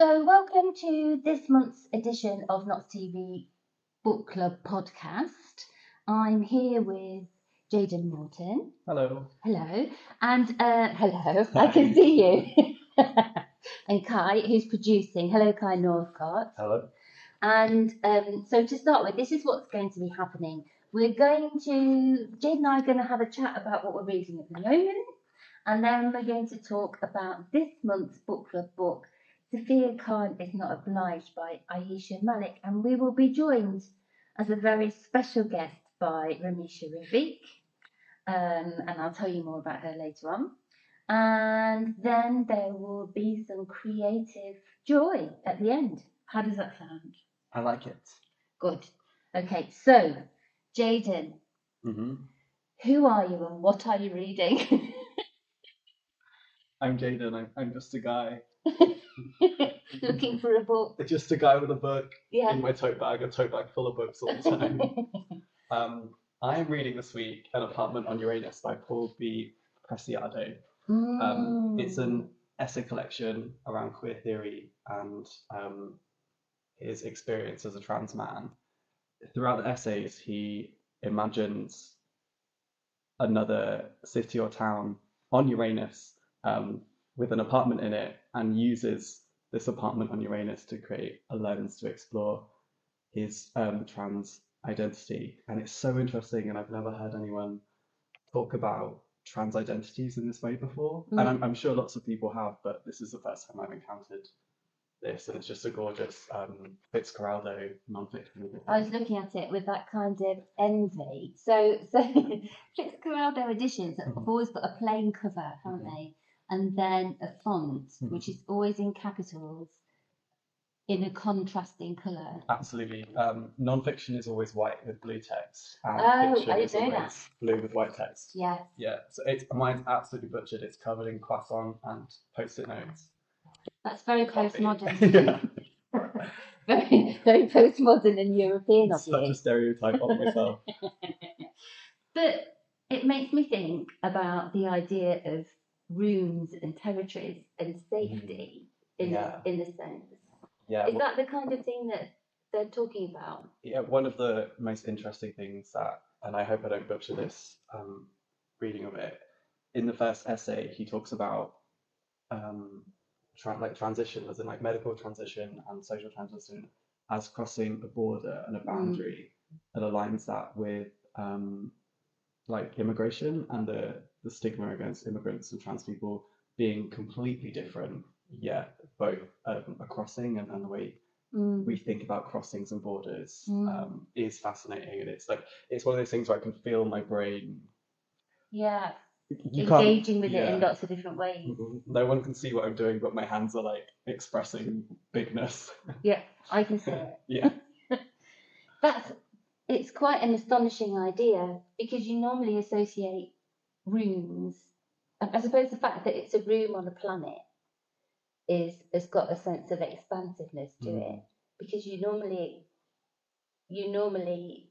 So welcome to this month's edition of Notts TV Book Club Podcast. I'm here with Jaden Morton. Hello. Hello. And hello. Hi. I can see you. And Kai, who's producing. Hello, Kai Northcott. Hello. And so to start with, this is what's going to be happening. Jaden and I are going to have a chat about what we're reading at the moment. And then we're going to talk about this month's book club book, Sofia Khan is Not Obliged by Ayesha Malik, and we will be joined as a very special guest by Ramisha Rafique, and I'll tell you more about her later on. And then there will be some creative joy at the end. How does that sound? I like it. Good. Okay, so Jaden, who are you and what are you reading? I'm Jaden. I'm just a guy. Looking for a book. Just a guy with a book in my tote bag, a tote bag full of books all the time. I'm reading this week An Apartment on Uranus by Paul B. Preciado. It's an essay collection around queer theory and his experience as a trans man. Throughout the essays, he imagines another city or town on Uranus with an apartment in it, and uses this apartment on Uranus to create a lens to explore his trans identity. And it's so interesting, and I've never heard anyone talk about trans identities in this way before. And I'm sure lots of people have, but this is the first time I've encountered this, and it's just a gorgeous Fitzcarraldo non-fiction. I was looking at it with that kind of envy. So Fitzcarraldo editions have always got a plain cover, haven't they? And then a font, which is always in capitals, in a contrasting colour. Absolutely. Non-fiction is always white with blue text. And fiction is always blue with white text. Yeah. Yeah. So mine's absolutely butchered. It's covered in croissant and post-it notes. That's very postmodern. Very, very postmodern and European of you. Such a stereotype of myself. But it makes me think about the idea of rooms and territories and safety in a sense. Yeah. Is that the kind of thing that they're talking about? Yeah, one of the most interesting things that, and I hope I don't butcher this reading of it, in the first essay he talks about transition, as in like medical transition and social transition, as crossing a border and a boundary, and aligns that with like immigration and the stigma against immigrants and trans people being completely different, yet both a crossing, and the way we think about crossings and borders is fascinating. And it's like, it's one of those things where I can feel my brain engaging with it in lots of different ways. No one can see what I'm doing, but my hands are like expressing bigness. Yeah, I can see it. Yeah. It's quite an astonishing idea, because you normally associate rooms. I suppose the fact that it's a room on a planet has got a sense of expansiveness to it, because you normally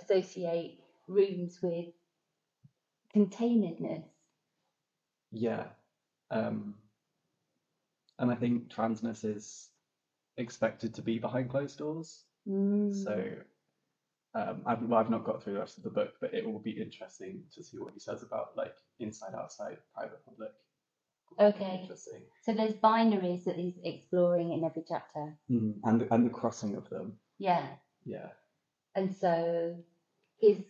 associate rooms with containedness. Yeah, and I think transness is expected to be behind closed doors. So. I've not got through the rest of the book, but it will be interesting to see what he says about like inside, outside, private, public. Okay. Interesting. So there's binaries that he's exploring in every chapter. And the crossing of them. Yeah. Yeah. And so he's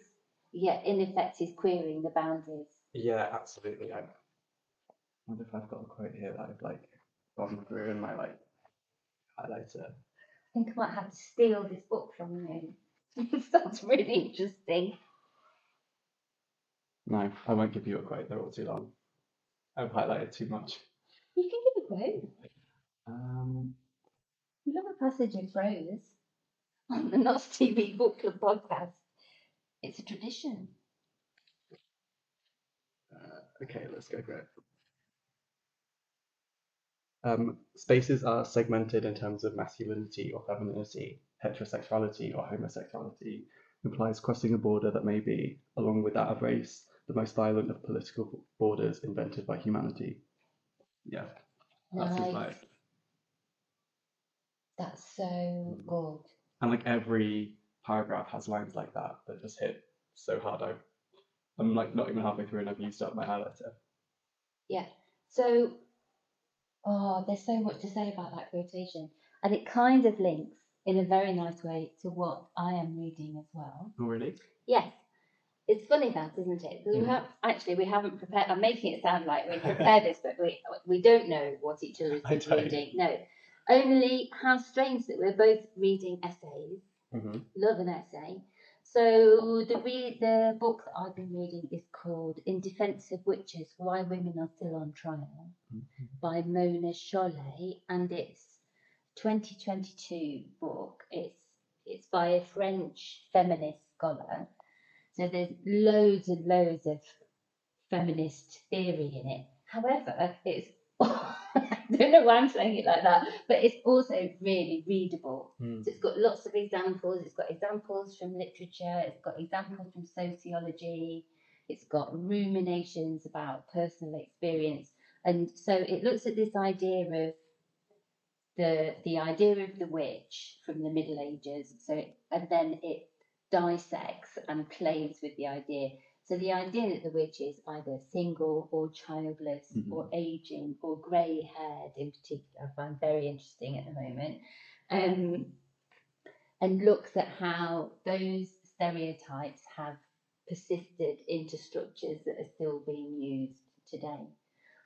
in effect he's querying the boundaries. Yeah, absolutely. I wonder if I've got a quote here that I've like gone through in my like highlighter. I think I might have to steal this book from you. That's really interesting. No, I won't give you a quote. They're all too long. I've highlighted too much. You can give a quote. You love a passage in prose on the Notts TV Book Club Podcast. It's a tradition. Okay, let's go for it. Spaces are segmented in terms of masculinity or femininity. Heterosexuality or homosexuality implies crossing a border that may be, along with that of race, the most violent of political borders invented by humanity. Yeah, that's his life. That's so good. And like every paragraph has lines like that just hit so hard. I'm like not even halfway through and I've used up my highlighter. Yeah. So, there's so much to say about that quotation, and it kind of links in a very nice way to what I am reading as well. Oh, really? Yes. It's funny that, isn't it? Because we haven't prepared. I'm making it sound like we prepared this, but we don't know what each other is reading. No. Only how strange that we're both reading essays. Mm-hmm. Love an essay. So the book that I've been reading is called In Defence of Witches, Why Women Are Still on Trial, mm-hmm. by Mona Chollet, and it's 2022 book. It's by a French feminist scholar. So there's loads and loads of feminist theory in it. However, I don't know why I'm saying it like that, but it's also really readable. Mm. So it's got lots of examples. It's got examples from literature. It's got examples from sociology. It's got ruminations about personal experience. And so it looks at this idea of the idea of the witch from the Middle Ages. And then it dissects and plays with the idea. So the idea that the witch is either single or childless, mm-hmm. or aging or grey-haired in particular, I find very interesting at the moment, and looks at how those stereotypes have persisted into structures that are still being used today.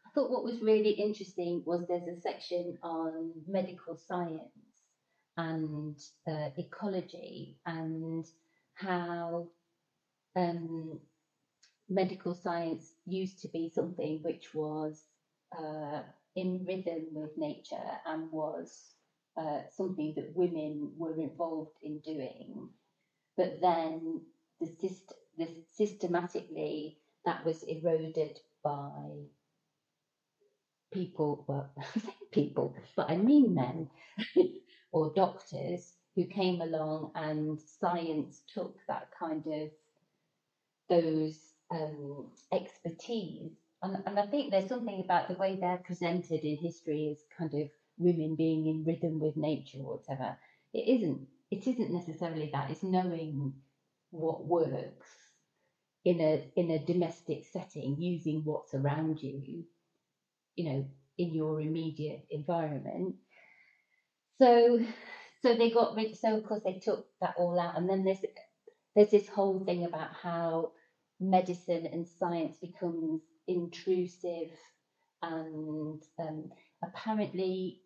I thought what was really interesting was there's a section on medical science and ecology, and how medical science used to be something which was in rhythm with nature and was something that women were involved in doing, but then systematically that was eroded by people, but I mean men, or doctors who came along, and science took that kind of those expertise, and I think there's something about the way they're presented in history as kind of women being in rhythm with nature or whatever. It isn't necessarily that. It's knowing what works in a domestic setting, using what's around you, you know, in your immediate environment. So of course they took that all out, and then there's this whole thing about how medicine and science becomes intrusive, and apparently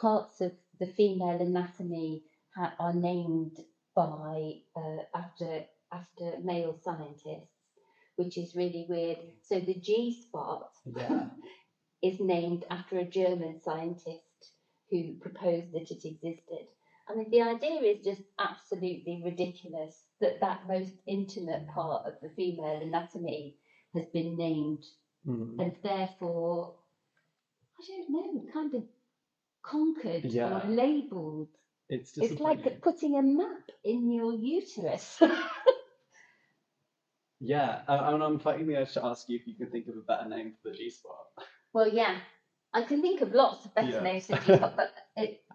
parts of the female anatomy are named by after male scientists, which is really weird. So the G-spot is named after a German scientist who proposed that it existed. I mean, the idea is just absolutely ridiculous that most intimate part of the female anatomy has been named, and therefore, I don't know, kind of conquered or labelled. It's like putting a map in your uterus. And I'm fighting the urge to ask you if you can think of a better name for the G-spot. Well, yeah. I can think of lots of better names than G-spot, but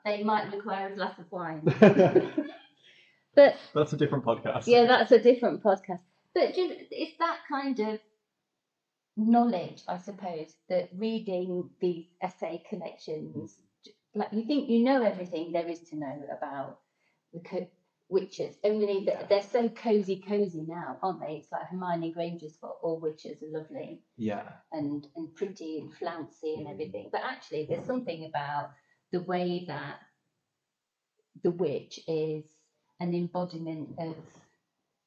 they might require a glass of wine. But that's a different podcast. Yeah, that's a different podcast. But it's that kind of knowledge, I suppose, that reading these essay collections, like you think you know everything there is to know about the witches, only that they're so cozy now, aren't they? It's like Hermione Granger's book, all witches are lovely, and pretty and flouncy and everything. But actually, there's something about the way that the witch is an embodiment of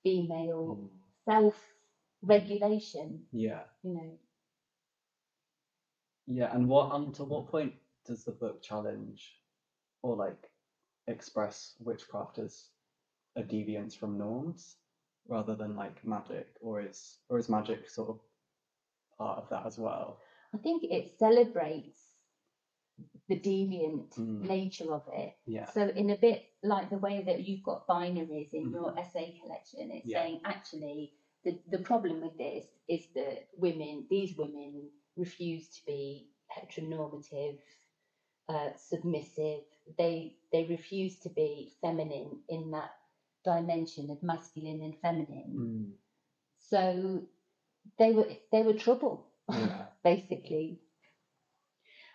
female self-regulation. Yeah. You know. Yeah, and to what point does the book challenge or express witchcraft as a deviance from norms rather than magic, or is magic sort of part of that as well? I think it celebrates the deviant nature of it. Yeah. So in a bit like the way that you've got binaries in your essay collection, it's saying actually the problem with this is that these women refuse to be heteronormative submissive. They refuse to be feminine in that dimension of masculine and feminine. Mm. So they were trouble, yeah. basically.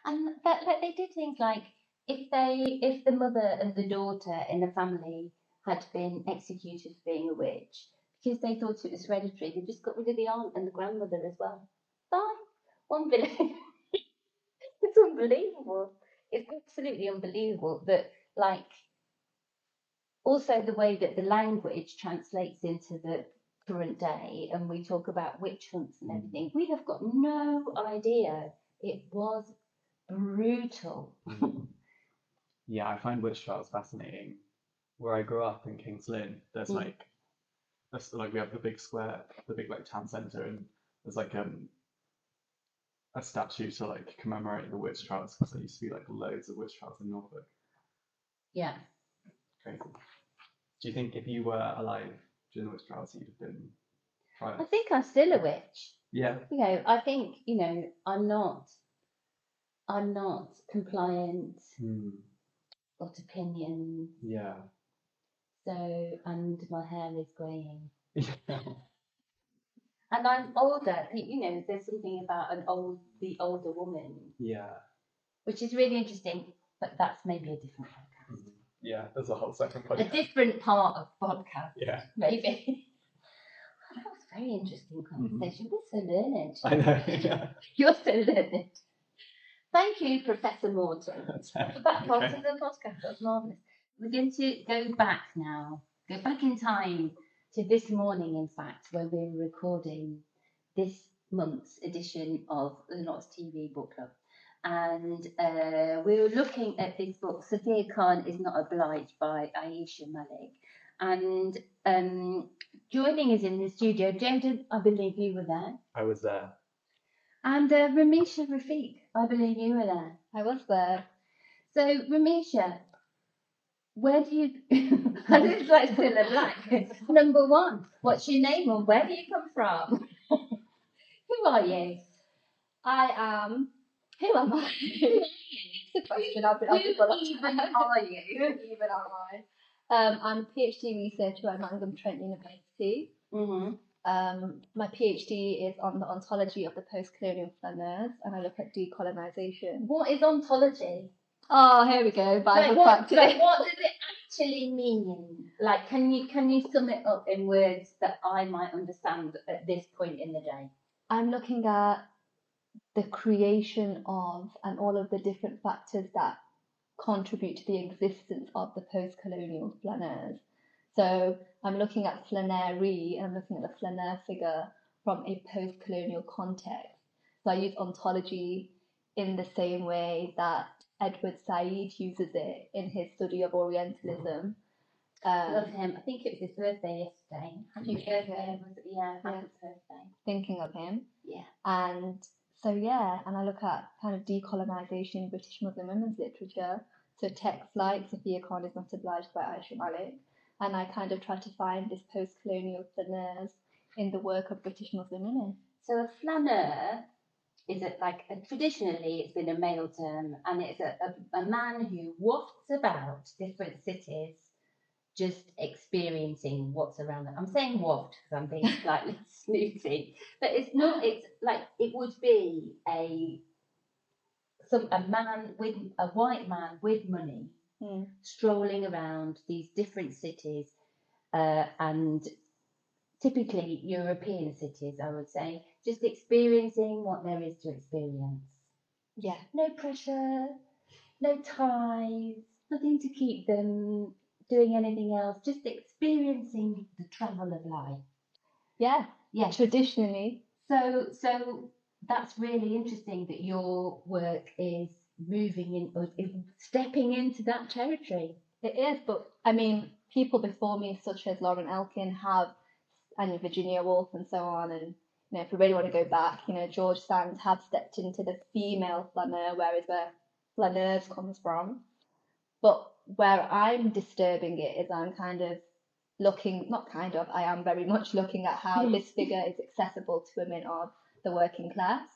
And that they did things like if the mother and the daughter in the family had been executed for being a witch, because they thought it was hereditary, they just got rid of the aunt and the grandmother as well. Bye. Unbelievable. It's unbelievable. It's absolutely unbelievable that, like, also the way that the language translates into the current day, and we talk about witch hunts and everything, we have got no idea. It was brutal. Yeah, I find witch trials fascinating. Where I grew up in King's Lynn, there's like we have the big square, the big like town centre, and there's like a statue to like commemorate the witch trials, because there used to be like loads of witch trials in Norfolk. Yeah. Crazy. Do you think if you were alive during the witch trials, you'd have been tried? I think I'm still a witch. Yeah. You know, I think, you know, I'm not compliant. Mm. Got opinions. Yeah. So, and my hair is greying. And I'm older. You know, there's something about the older woman. Yeah. Which is really interesting, but that's maybe a different podcast. Yeah, there's a whole second podcast. A different part of podcast. Yeah. Maybe. Oh, that was a very interesting conversation. Mm-hmm. We're so learned. I know. Yeah. You're so learned. Thank you, Professor Morton, for that part of the podcast. That was marvellous. We're going to go back now. Go back in time to this morning, in fact, where we were recording this month's edition of the Notts TV Book Club. And we were looking at this book, Sofia Khan Is Not Obliged by Ayesha Malik. And joining us in the studio, Jaden, I believe you were there. I was there. And Ramisha Rafique, I believe you were there. I was there. So, Ramisha, where do you... I look like Cilla Black. Number one, what's your name and where do you come from? Who are you? I am... Who am I? It's a question I've been asking for a long time. Who are you? Who even am I? I'm a PhD researcher at Nottingham Trent University. Mm-hmm. My PhD is on the ontology of the postcolonial flaneurs, and I look at decolonisation. What is ontology? Oh, here we go. Bible practice. What does it actually mean? Like, can you sum it up in words that I might understand at this point in the day? I'm looking at the creation of and all of the different factors that contribute to the existence of the postcolonial flaneurs. So I'm looking at flaneurie, and I'm looking at the flaneur figure from a post-colonial context. So I use ontology in the same way that Edward Said uses it in his study of Orientalism. Love him. I think it was his birthday yesterday. Happy birthday. Yeah, happy birthday. Thinking of him. Yeah. And I look at kind of decolonisation in British Muslim women's literature. So texts like Sofia Khan Is Not Obliged by Ayesha Malik. And I kind of try to find this post-colonial flaneurs in the work of British Muslim women. So a flaneur is traditionally it's been a male term, and it's a man who wafts about different cities, just experiencing what's around them. I'm saying waft because I'm being slightly snooty, but it would be a man with a white man with money. Mm. Strolling around these different cities, and typically European cities, I would say, just experiencing what there is to experience. Yeah, no pressure, no ties, nothing to keep them doing anything else, just experiencing the travel of life. Yeah, yeah, traditionally. So that's really interesting that your work is moving in or stepping into that territory. It is, but I mean, people before me, such as Lauren Elkin, and Virginia Woolf, and so on, and you know, if we really want to go back, you know, George Sand have stepped into the female flaneur, where flaneurs comes from. But where I'm disturbing it is I'm kind of looking, I am very much looking at how this figure is accessible to women of the working class,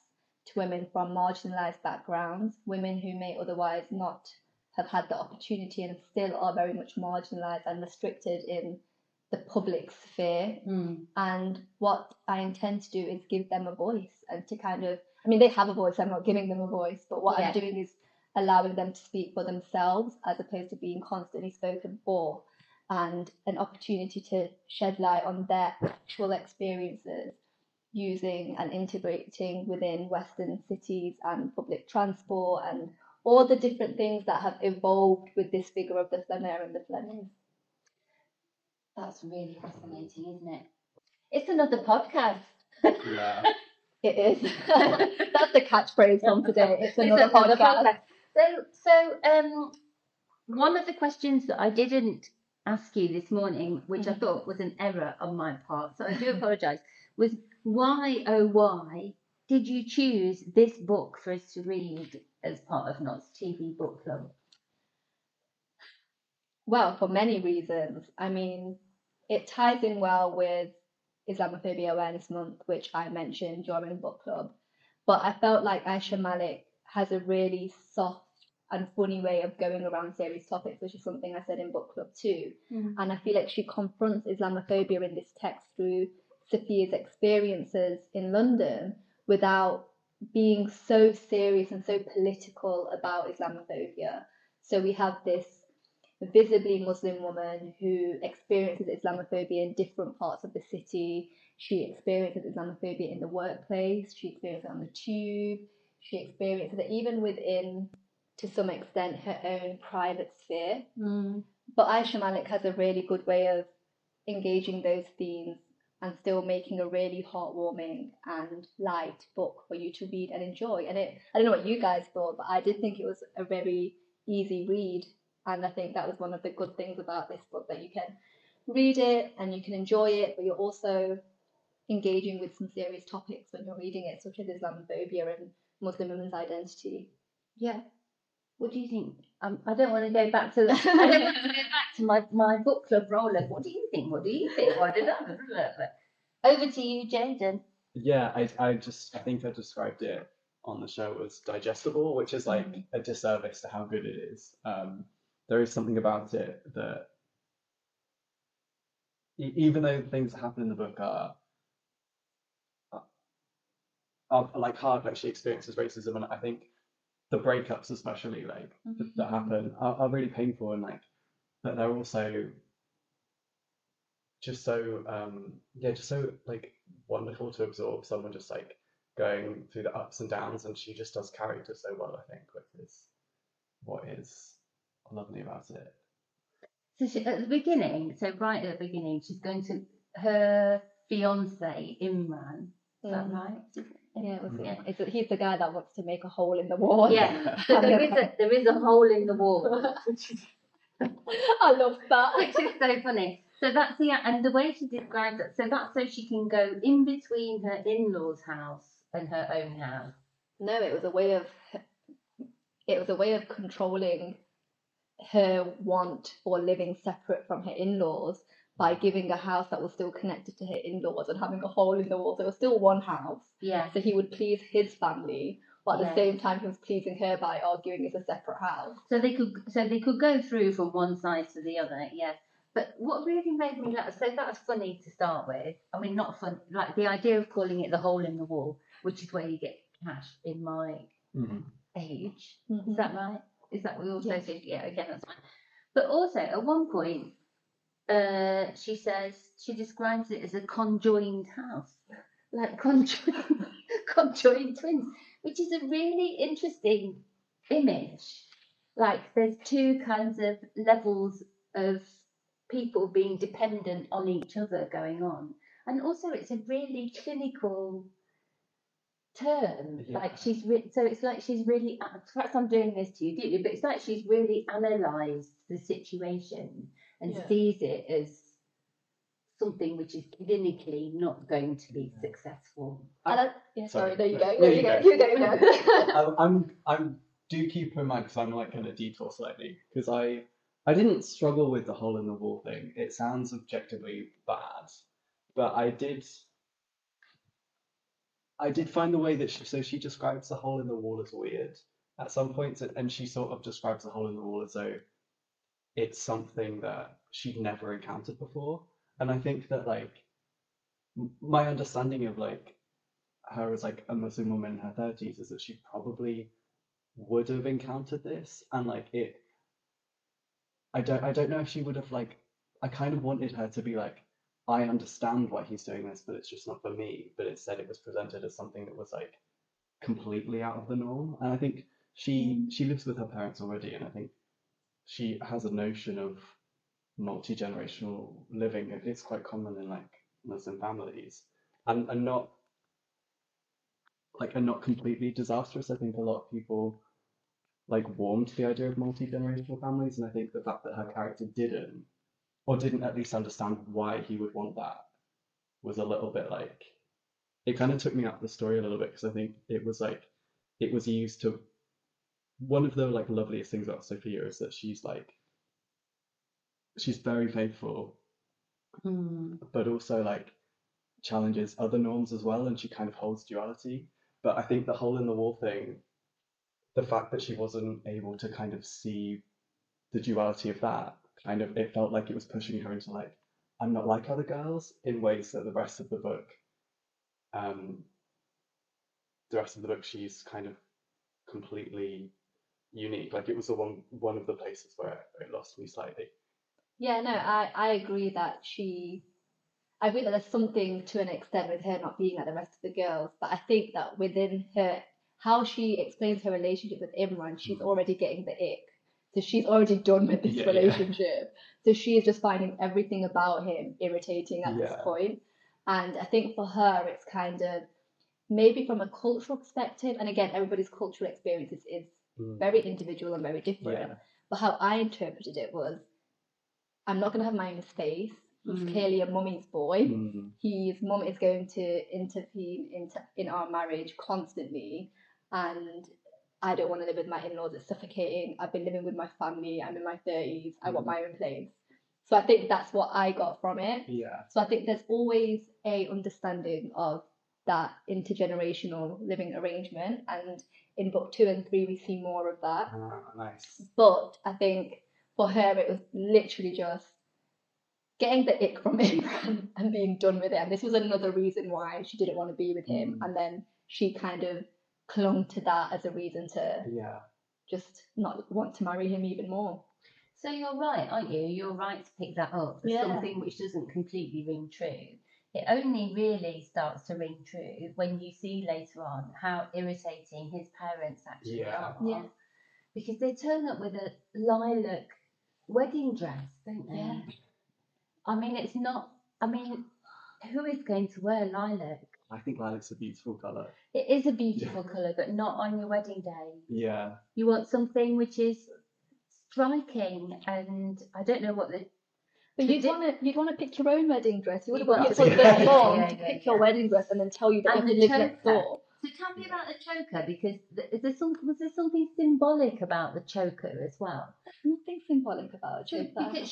to women from marginalised backgrounds, women who may otherwise not have had the opportunity and still are very much marginalised and restricted in the public sphere. And what I intend to do is give them a voice, and to kind of, I mean, they have a voice, I'm not giving them a voice, but what I'm doing is allowing them to speak for themselves as opposed to being constantly spoken for, and an opportunity to shed light on their actual experiences using and integrating within Western cities and public transport and all the different things that have evolved with this figure of the flaneur and the flaneur. That's really fascinating, isn't it? It's another podcast. Yeah. It is. That's the catchphrase from today. It's another podcast. So, one of the questions that I didn't ask you this morning, which I thought was an error on my part, so I do apologise, was why did you choose this book for us to read as part of Notts TV Book Club? Well, for many reasons. I mean, it ties in well with Islamophobia Awareness Month, which I mentioned during book club. But I felt like Ayesha Malik has a really soft and funny way of going around serious topics, which is something I said in book club too. Mm-hmm. And I feel like she confronts Islamophobia in this text through Sofia's experiences in London without being so serious and so political about Islamophobia. So we have this visibly Muslim woman who experiences Islamophobia in different parts of the city. She experiences Islamophobia in the workplace, she experiences it on the tube, she experiences it even within, to some extent, her own private sphere. But Ayesha Malik has a really good way of engaging those themes and still making a really heartwarming and light book for you to read and enjoy. And I don't know what you guys thought, but I did think it was a very easy read. And I think that was one of the good things about this book, that you can read it and you can enjoy it, but you're also engaging with some serious topics when you're reading it, such as Islamophobia and Muslim women's identity. Yeah. What do you think? I don't want to go back to my book club roller. What do you think? Why did I? Over to you, Jaden. Yeah, I think I described it on the show as digestible, which is like a disservice to how good it is. There is something about it that, even though things that happen in the book are like hard, like she experiences racism, and I think the breakups especially, like that happen, are really painful, and like, but they're also just so just so like wonderful to absorb. Someone just like going through the ups and downs, and she just does character so well, I think, which is what is lovely about it. So she, right at the beginning, she's going to her fiance Imran. Is that right? Yeah, he's the guy that wants to make a hole in the wall. Yeah, so there is a hole in the wall. I love that. Which is so funny. So that's and the way she describes that. So that's so she can go in between her in-laws' house and her own house. No, it was a way of controlling her want for living separate from her in-laws by giving a house that was still connected to her in-laws and having a hole in the wall. So it was still one house. Yeah. So he would please his family, but at the same time he was pleasing her by arguing it's a separate house. So they could go through from one side to the other. Yeah. But what really made me laugh, so that's funny to start with. I mean, not fun, like the idea of calling it the hole in the wall, which is where you get cash in my age. Mm-hmm. Is that right? Is that what we also said? Yeah, again, that's fine. But also, at one point, she says, she describes it as a conjoined house, like conjoined twins, which is a really interesting image. Like, there's two kinds of levels of people being dependent on each other going on. And also, it's a really clinical term, like she's so it's like she's really, perhaps I'm doing this to you deeply, but it's like she's really analysed the situation and sees it as something which is clinically not going to be successful. Sorry, there you go. I do keep in mind, because I'm like going to detour slightly, because I didn't struggle with the hole in the wall thing. It sounds objectively bad, but I did. I did find the way that she describes the hole in the wall as weird at some points, and she sort of describes the hole in the wall as though it's something that she'd never encountered before. And I think that, like, my understanding of, like, her as, like, a Muslim woman in her 30s is that she probably would have encountered this, and, like, it, I don't know if she would have, like, I kind of wanted her to be like, I understand why he's doing this, but it's just not for me. But instead it was presented as something that was, like, completely out of the norm. And I think she lives with her parents already, and I think she has a notion of multi-generational living. It's quite common in, like, Muslim families, and not like, and not completely disastrous. I think a lot of people, like, warmed to the idea of multi-generational families, and I think the fact that her character didn't, or didn't at least understand why he would want that, was a little bit, like, it kind of took me out of the story a little bit, because I think it was, like, it was used to, one of the, like, loveliest things about Sofia is that she's, like, she's very faithful, but also, like, challenges other norms as well, and she kind of holds duality. But I think the hole in the wall thing, the fact that she wasn't able to kind of see the duality of that, kind of, it felt like it was pushing her into, like, I'm not like other girls, in ways that the rest of the book, she's kind of completely unique. Like, it was the one of the places where it lost me slightly. Yeah, no, I agree that I feel that there's something to an extent with her not being like the rest of the girls, but I think that within her, how she explains her relationship with Imran, she's already getting the ick. So she's already done with this relationship. So she is just finding everything about him irritating at this point. And I think for her, it's kind of, maybe from a cultural perspective, and again, everybody's cultural experiences is very individual and very different. Yeah. But how I interpreted it was, I'm not going to have my own space. He's clearly a mummy's boy. His mum is going to intervene in our marriage constantly. And I don't want to live with my in-laws, it's suffocating. I've been living with my family, I'm in my 30s, I want my own place. So I think that's what I got from it. Yeah. So I think there's always a understanding of that intergenerational living arrangement, and in book 2 and 3 we see more of that. Nice. But I think for her it was literally just getting the ick from Imran and being done with it. And this was another reason why she didn't want to be with him. And then she kind of clung to that as a reason to just not want to marry him even more. So you're right, aren't you? You're right to pick that up. There's something which doesn't completely ring true. It only really starts to ring true when you see later on how irritating his parents actually are. Yeah. Because they turn up with a lilac wedding dress, don't they? Yeah. I mean, it's not... I mean, who is going to wear lilac? I think lilac's a beautiful colour. It is a beautiful colour, but not on your wedding day. Yeah. You want something which is striking, and I don't know what the... But you'd want to pick your own wedding dress. You would want someone to pick your wedding dress and then tell you that you have to live next door. So tell me about the choker, because was there something symbolic about the choker as well? There's nothing symbolic about a choker. Because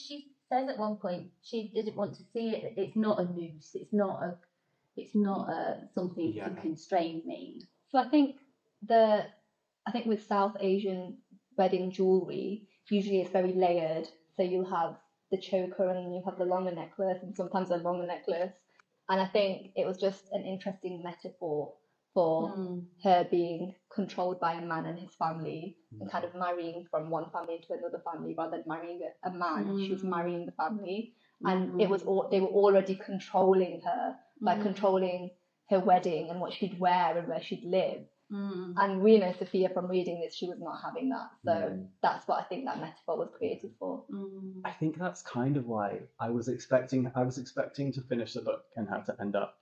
she says at one point she didn't want to see it. It's not a noose. It's not something to constrain me. So I think with South Asian wedding jewellery, usually it's very layered. So you'll have the choker and you have the longer necklace, and sometimes a longer necklace. And I think it was just an interesting metaphor for her being controlled by a man and his family, and kind of marrying from one family to another family rather than marrying a man. She was marrying the family, and it was all, they were already controlling her by controlling her wedding and what she'd wear and where she'd live. And we know Sofia from reading this, she was not having that. So that's what I think that metaphor was created for. I think that's kind of why I was expecting to finish the book and have to end up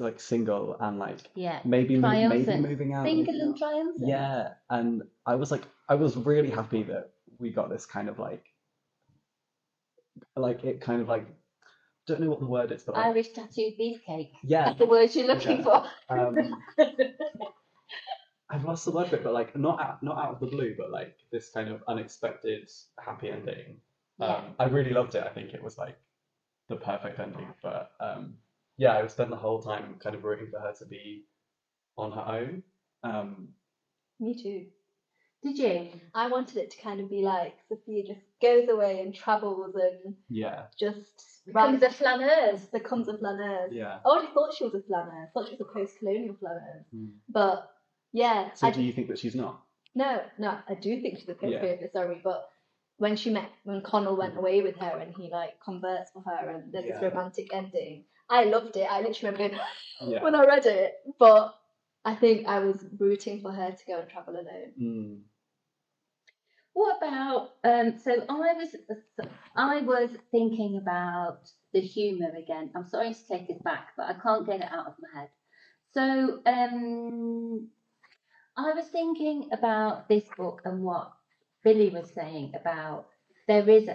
like single and like maybe moving out. Single and triumphant. Yeah. And I was really happy that we got this kind of like it kind of like, don't know what the word is, but like, Irish tattooed beefcake. Yeah, that's the word you're looking for. I've lost the word for it, but like not out of the blue, but like this kind of unexpected happy ending. I really loved it. I think it was like the perfect ending. But yeah, I spent the whole time kind of rooting for her to be on her own. Me too. Did you? I wanted it to kind of be like Sophia just goes away and travels and just becomes a flaneur. Becomes a flaneur. Yeah. I already thought she was a flaneur. I thought she was a post-colonial flaneur. Mm. But yeah. So do you think that she's not? No, I do think she's a post-colonial. Sorry, but when Connell went away with her and he like converts for her and there's this romantic ending, I loved it. I literally remember going when I read it, but I think I was rooting for her to go and travel alone. Mm. What about, so I was thinking about the humour again. I'm sorry to take it back, but I can't get it out of my head. So I was thinking about this book and what Billy was saying about there is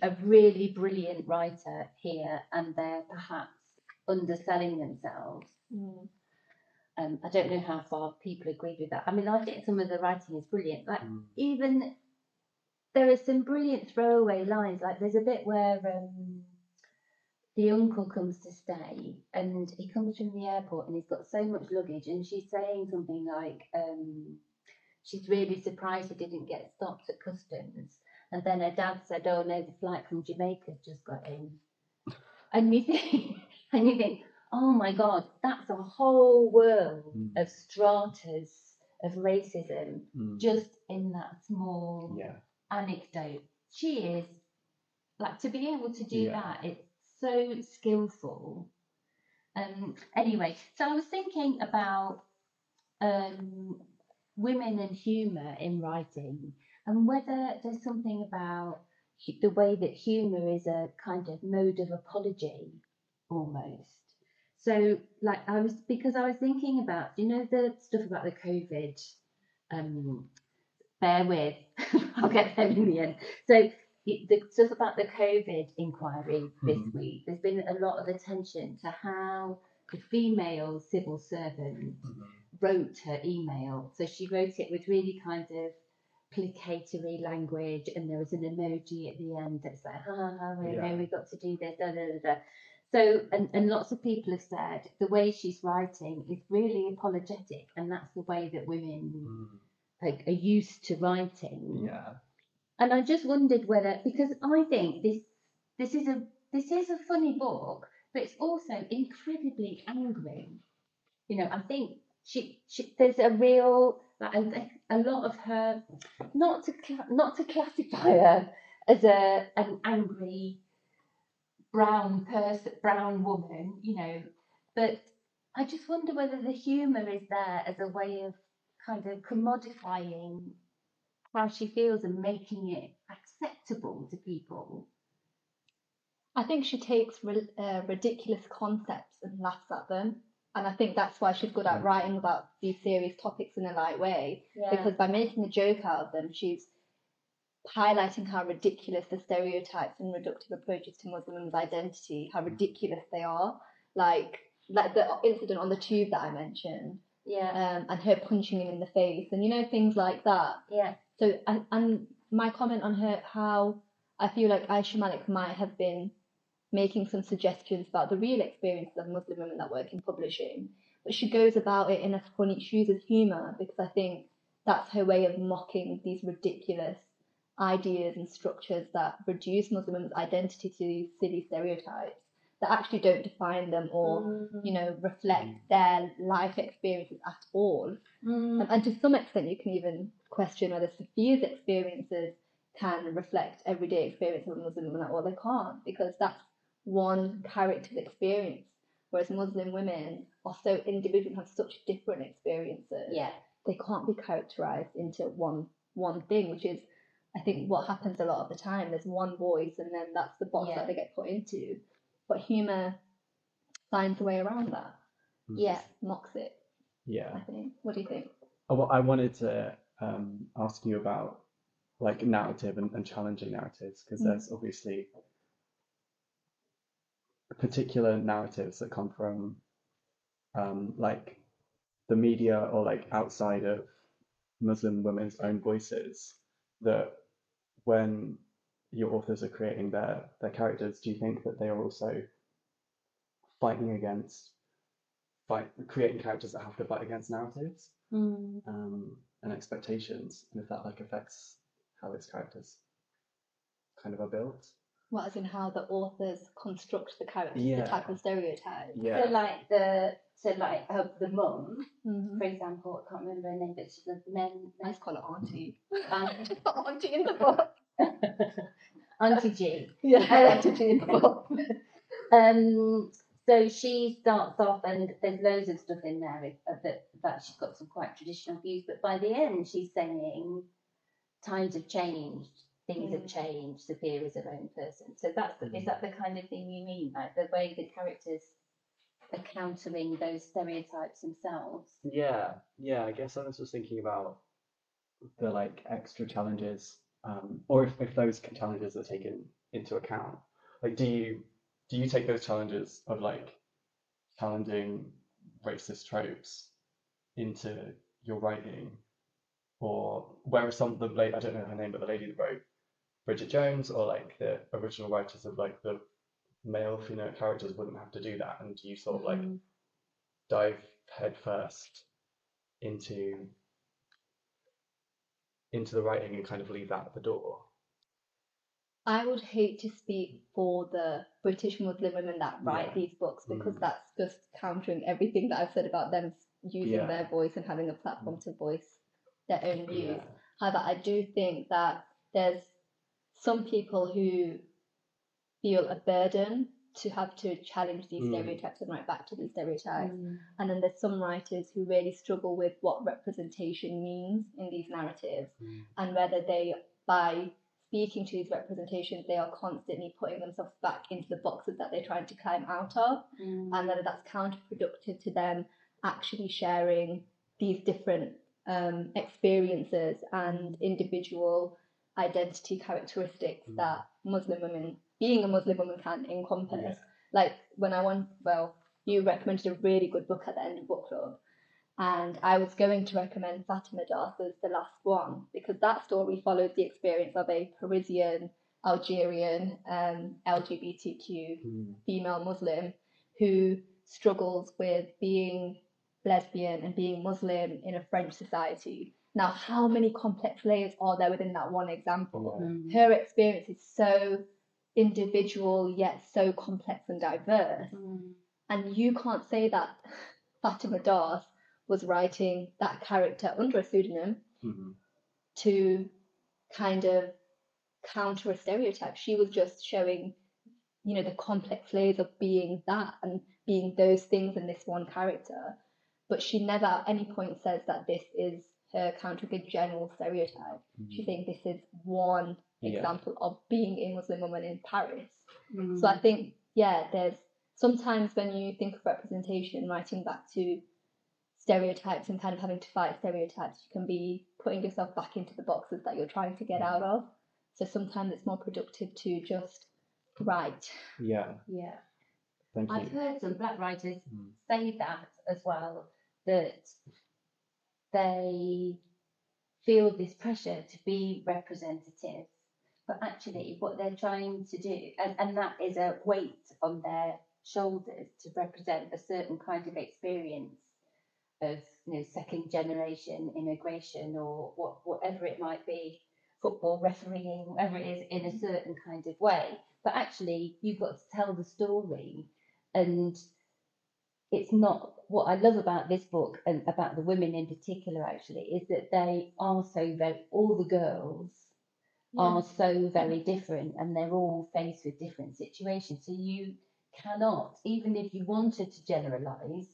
a really brilliant writer here and they're perhaps underselling themselves. Mm. I don't know how far people agree with that. I mean, I think some of the writing is brilliant. Like, even there are some brilliant throwaway lines. Like, there's a bit where the uncle comes to stay and he comes from the airport and he's got so much luggage. And she's saying something like, she's really surprised he didn't get stopped at customs. And then her dad said, oh, no, the flight from Jamaica just got in. And you think, oh my God, that's a whole world of stratas of racism just in that small anecdote. She is, like, to be able to do that, it's so skillful. Anyway, so I was thinking about women and humour in writing and whether there's something about the way that humour is a kind of mode of apology almost. So, like, I was thinking about, you know, the stuff about the COVID, bear with, I'll get there in the end. So, the stuff about the COVID inquiry this week, there's been a lot of attention to how the female civil servant wrote her email. So, she wrote it with really kind of placatory language, and there was an emoji at the end that's like, we've got to do this, da, da, da, da. So, and lots of people have said the way she's writing is really apologetic, and that's the way that women are used to writing. Yeah. And I just wondered whether, because I think this is a funny book, but it's also incredibly angry. You know, I think she there's a real, like, a lot of her, not to classify her as an angry brown woman, you know, but I just wonder whether the humour is there as a way of kind of commodifying how she feels and making it acceptable to people. I think she takes ridiculous concepts and laughs at them, and I think that's why she's good at writing about these serious topics in a light way, because by making a joke out of them, she's highlighting how ridiculous the stereotypes and reductive approaches to Muslims' identity, how ridiculous they are, like the incident on the tube that I mentioned, and her punching him in the face, and you know, things like that. Yeah. So, and my comment on her, how I feel like Ayesha Malik might have been making some suggestions about the real experiences of Muslim women that work in publishing, but she goes about it in a funny, she uses humour, because I think that's her way of mocking these ridiculous ideas and structures that reduce Muslim women's identity to silly stereotypes that actually don't define them or, you know, reflect their life experiences at all. And to some extent, you can even question whether Sophia's experiences can reflect everyday experiences of Muslim women at all. They can't, because that's one character's experience, whereas Muslim women are so individual and have such different experiences. Yeah. They can't be characterised into one thing, which is, I think, what happens a lot of the time. There's one voice, and then that's the box that they get put into. But humour finds a way around that. Yeah, mocks it. Yeah. I think. What do you think? Oh, well, I wanted to ask you about, like, narrative and challenging narratives, because there's obviously particular narratives that come from like the media or like outside of Muslim women's own voices, that when your authors are creating their characters, do you think that they are also fighting against, creating characters that have to fight against narratives and expectations, and if that like affects how its characters kind of are built. Well, as in how the authors construct the characters, yeah. The type of stereotype. Yeah. So like the mum, for example, I can't remember her name, but she's a men. I just call her Auntie. Auntie in the book. Auntie G. Yeah, Auntie G in the book. So she starts off, and there's loads of stuff in there that she's got some quite traditional views, but by the end she's saying times have changed, things have changed, Sophia is her own person. So that's is that the kind of thing you mean, like the way the characters are countering those stereotypes themselves? Yeah, I guess I was just thinking about the like extra challenges, or if those challenges are taken into account. Like, do you take those challenges of like challenging racist tropes into your writing? Or whereas some of the late, I don't know her name, but the lady that wrote Bridget Jones, or like the original writers of like the male female characters wouldn't have to do that, and do you sort of like dive headfirst into the writing and kind of leave that at the door? I would hate to speak for the British Muslim women that write these books, because that's just countering everything that I've said about them using their voice and having a platform to voice their own views. Yeah. However, I do think that there's some people who feel a burden to have to challenge these stereotypes and write back to these stereotypes. And then there's some writers who really struggle with what representation means in these narratives, and whether they, by speaking to these representations, they are constantly putting themselves back into the boxes that they're trying to climb out of, and whether that's counterproductive to them actually sharing these different experiences and individual identity characteristics that Muslim women, being a Muslim woman, can encompass. Yeah. Like when you recommended a really good book at the end of book club, and I was going to recommend Fatima Dharth's The Last One, because that story follows the experience of a Parisian, Algerian, LGBTQ female Muslim who struggles with being lesbian and being Muslim in a French society. Now, how many complex layers are there within that one example? Her experience is so individual, yet so complex and diverse. And you can't say that Fatima Dharth was writing that character under a pseudonym to kind of counter a stereotype. She was just showing, you know, the complex layers of being that and being those things in this one character. But she never at any point says that this is her countering a general stereotype. She's saying this is one example of being a Muslim woman in Paris. So I think, there's sometimes when you think of representation, writing back to stereotypes and kind of having to fight stereotypes, you can be putting yourself back into the boxes that you're trying to get out of. So sometimes it's more productive to just write. Yeah. Thank you. I've heard some black writers say that as well, that they feel this pressure to be representative, but actually what they're trying to do, and that is a weight on their shoulders to represent a certain kind of experience of, you know, second generation immigration or whatever it might be, football refereeing, whatever it is, in a certain kind of way. But actually you've got to tell the story, and it's not what I love about this book and about the women in particular actually is that they are so very, all the girls are so very different, and they're all faced with different situations, so you cannot, even if you wanted to generalize,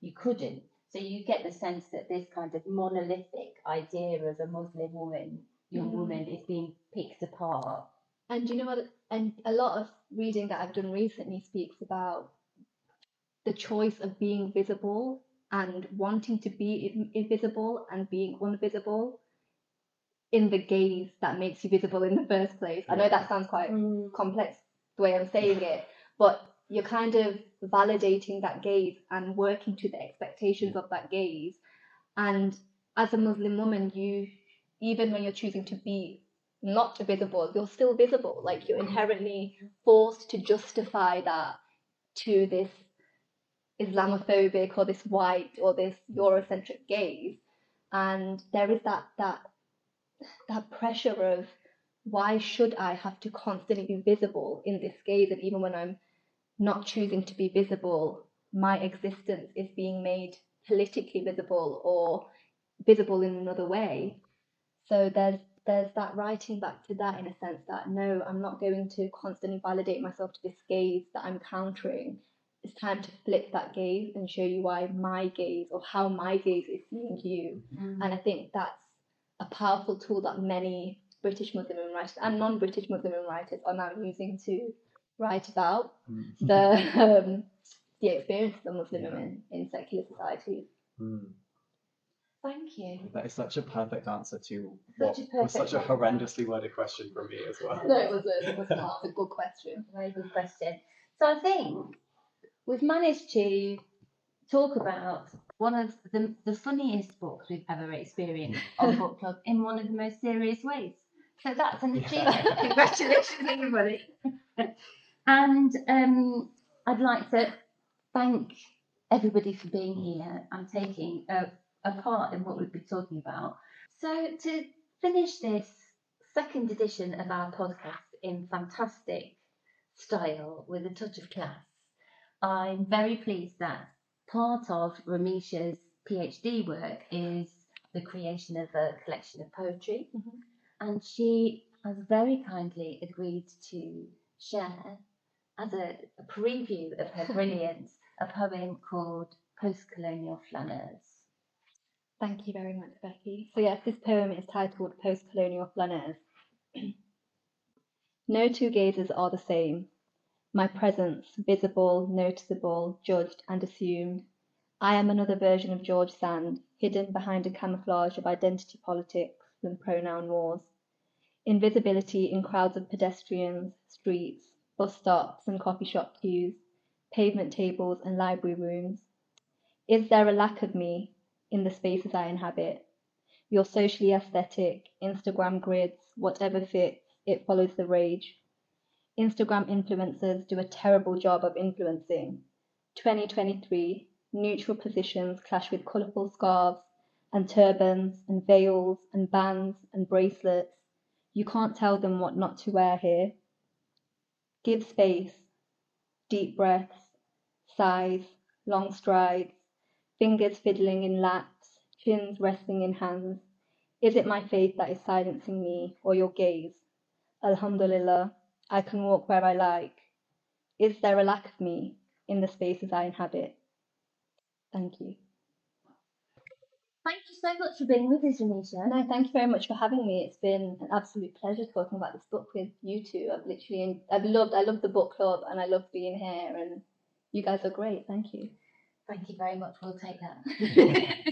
you couldn't. So you get the sense that this kind of monolithic idea of a Muslim woman, young woman, is being picked apart. And you know what, and a lot of reading that I've done recently speaks about the choice of being visible and wanting to be invisible and being invisible in the gaze that makes you visible in the first place. I know that sounds quite complex the way I'm saying it, but you're kind of validating that gaze and working to the expectations of that gaze. And as a Muslim woman, you, even when you're choosing to be not visible, you're still visible. Like, you're inherently forced to justify that to this Islamophobic or this white or this Eurocentric gaze. And there is that pressure of, why should I have to constantly be visible in this gaze? And even when I'm not choosing to be visible, my existence is being made politically visible or visible in another way. So there's that writing back to that, in a sense, that no, I'm not going to constantly validate myself to this gaze that I'm countering. It's time to flip that gaze and show you why my gaze, or how my gaze, is seeing you. And I think that's a powerful tool that many British Muslim women writers and non-British Muslim women writers are now using to write about the experience of the Muslim women in secular societies. Thank you. That is such a perfect answer to was such a horrendously worded question from me as well. No, it was a good question. Very good question. So I think we've managed to talk about one of the funniest books we've ever experienced on Book Club in one of the most serious ways. So that's an achievement. Congratulations, everybody. And I'd like to thank everybody for being here and taking a part in what we've been talking about. So to finish this second edition of our podcast in fantastic style with a touch of class, I'm very pleased that part of Ramisha's PhD work is the creation of a collection of poetry, and she has very kindly agreed to share, as a preview of her brilliance, a poem called Postcolonial Flaneurs. Thank you very much, Becky. So yes, this poem is titled Postcolonial Flaneurs. No two gazes are the same. My presence, visible, noticeable, judged and assumed. I am another version of George Sand, hidden behind a camouflage of identity politics and pronoun wars. Invisibility in crowds of pedestrians, streets, bus stops and coffee shop queues, pavement tables and library rooms. Is there a lack of me in the spaces I inhabit? Your socially aesthetic, Instagram grids, whatever fits, it follows the rage. Instagram influencers do a terrible job of influencing. 2023, neutral positions clash with colourful scarves and turbans and veils and bands and bracelets. You can't tell them what not to wear here. Give space, deep breaths, sighs, long strides, fingers fiddling in laps, chins resting in hands. Is it my faith that is silencing me, or your gaze? Alhamdulillah, I can walk where I like. Is there a lack of me in the spaces I inhabit? Thank you. Thank you so much for being with us, Ramisha. No, thank you very much for having me. It's been an absolute pleasure talking about this book with you two. I love the book club, and I love being here, and you guys are great. Thank you. Thank you very much. We'll take that.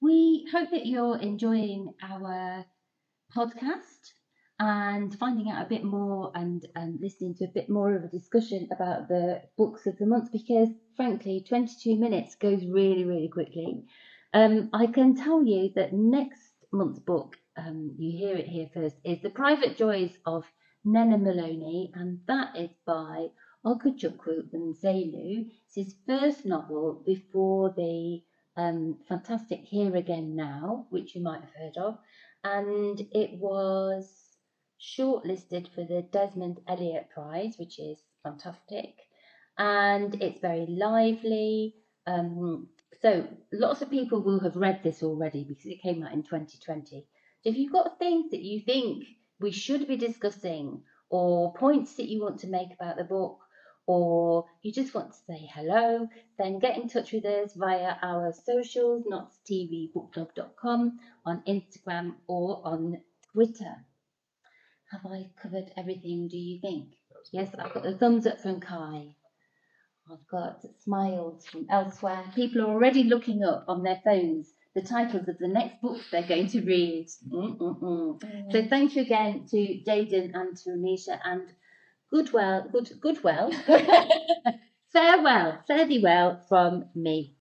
We hope that you're enjoying our podcast and finding out a bit more and listening to a bit more of a discussion about the books of the month, because, frankly, 22 minutes goes really, really quickly. I can tell you that next month's book, you hear it here first, is The Private Joys of Nenna Maloney, and that is by Okechukwu Onyezelu. It's his first novel before the fantastic Here Again Now, which you might have heard of, and it was shortlisted for the Desmond Elliott Prize, which is fantastic, and it's very lively. So lots of people will have read this already because it came out in 2020. So if you've got things that you think we should be discussing, or points that you want to make about the book, or you just want to say hello, then get in touch with us via our socials, nottstvbookclub.com, on Instagram or on Twitter. Have I covered everything, do you think? Yes, I've got the thumbs up from Kai. I've got smiles from elsewhere. People are already looking up on their phones the titles of the next books they're going to read. So thank you again to Jaden and to Ramisha, and goodwell, farewell, fare thee well from me.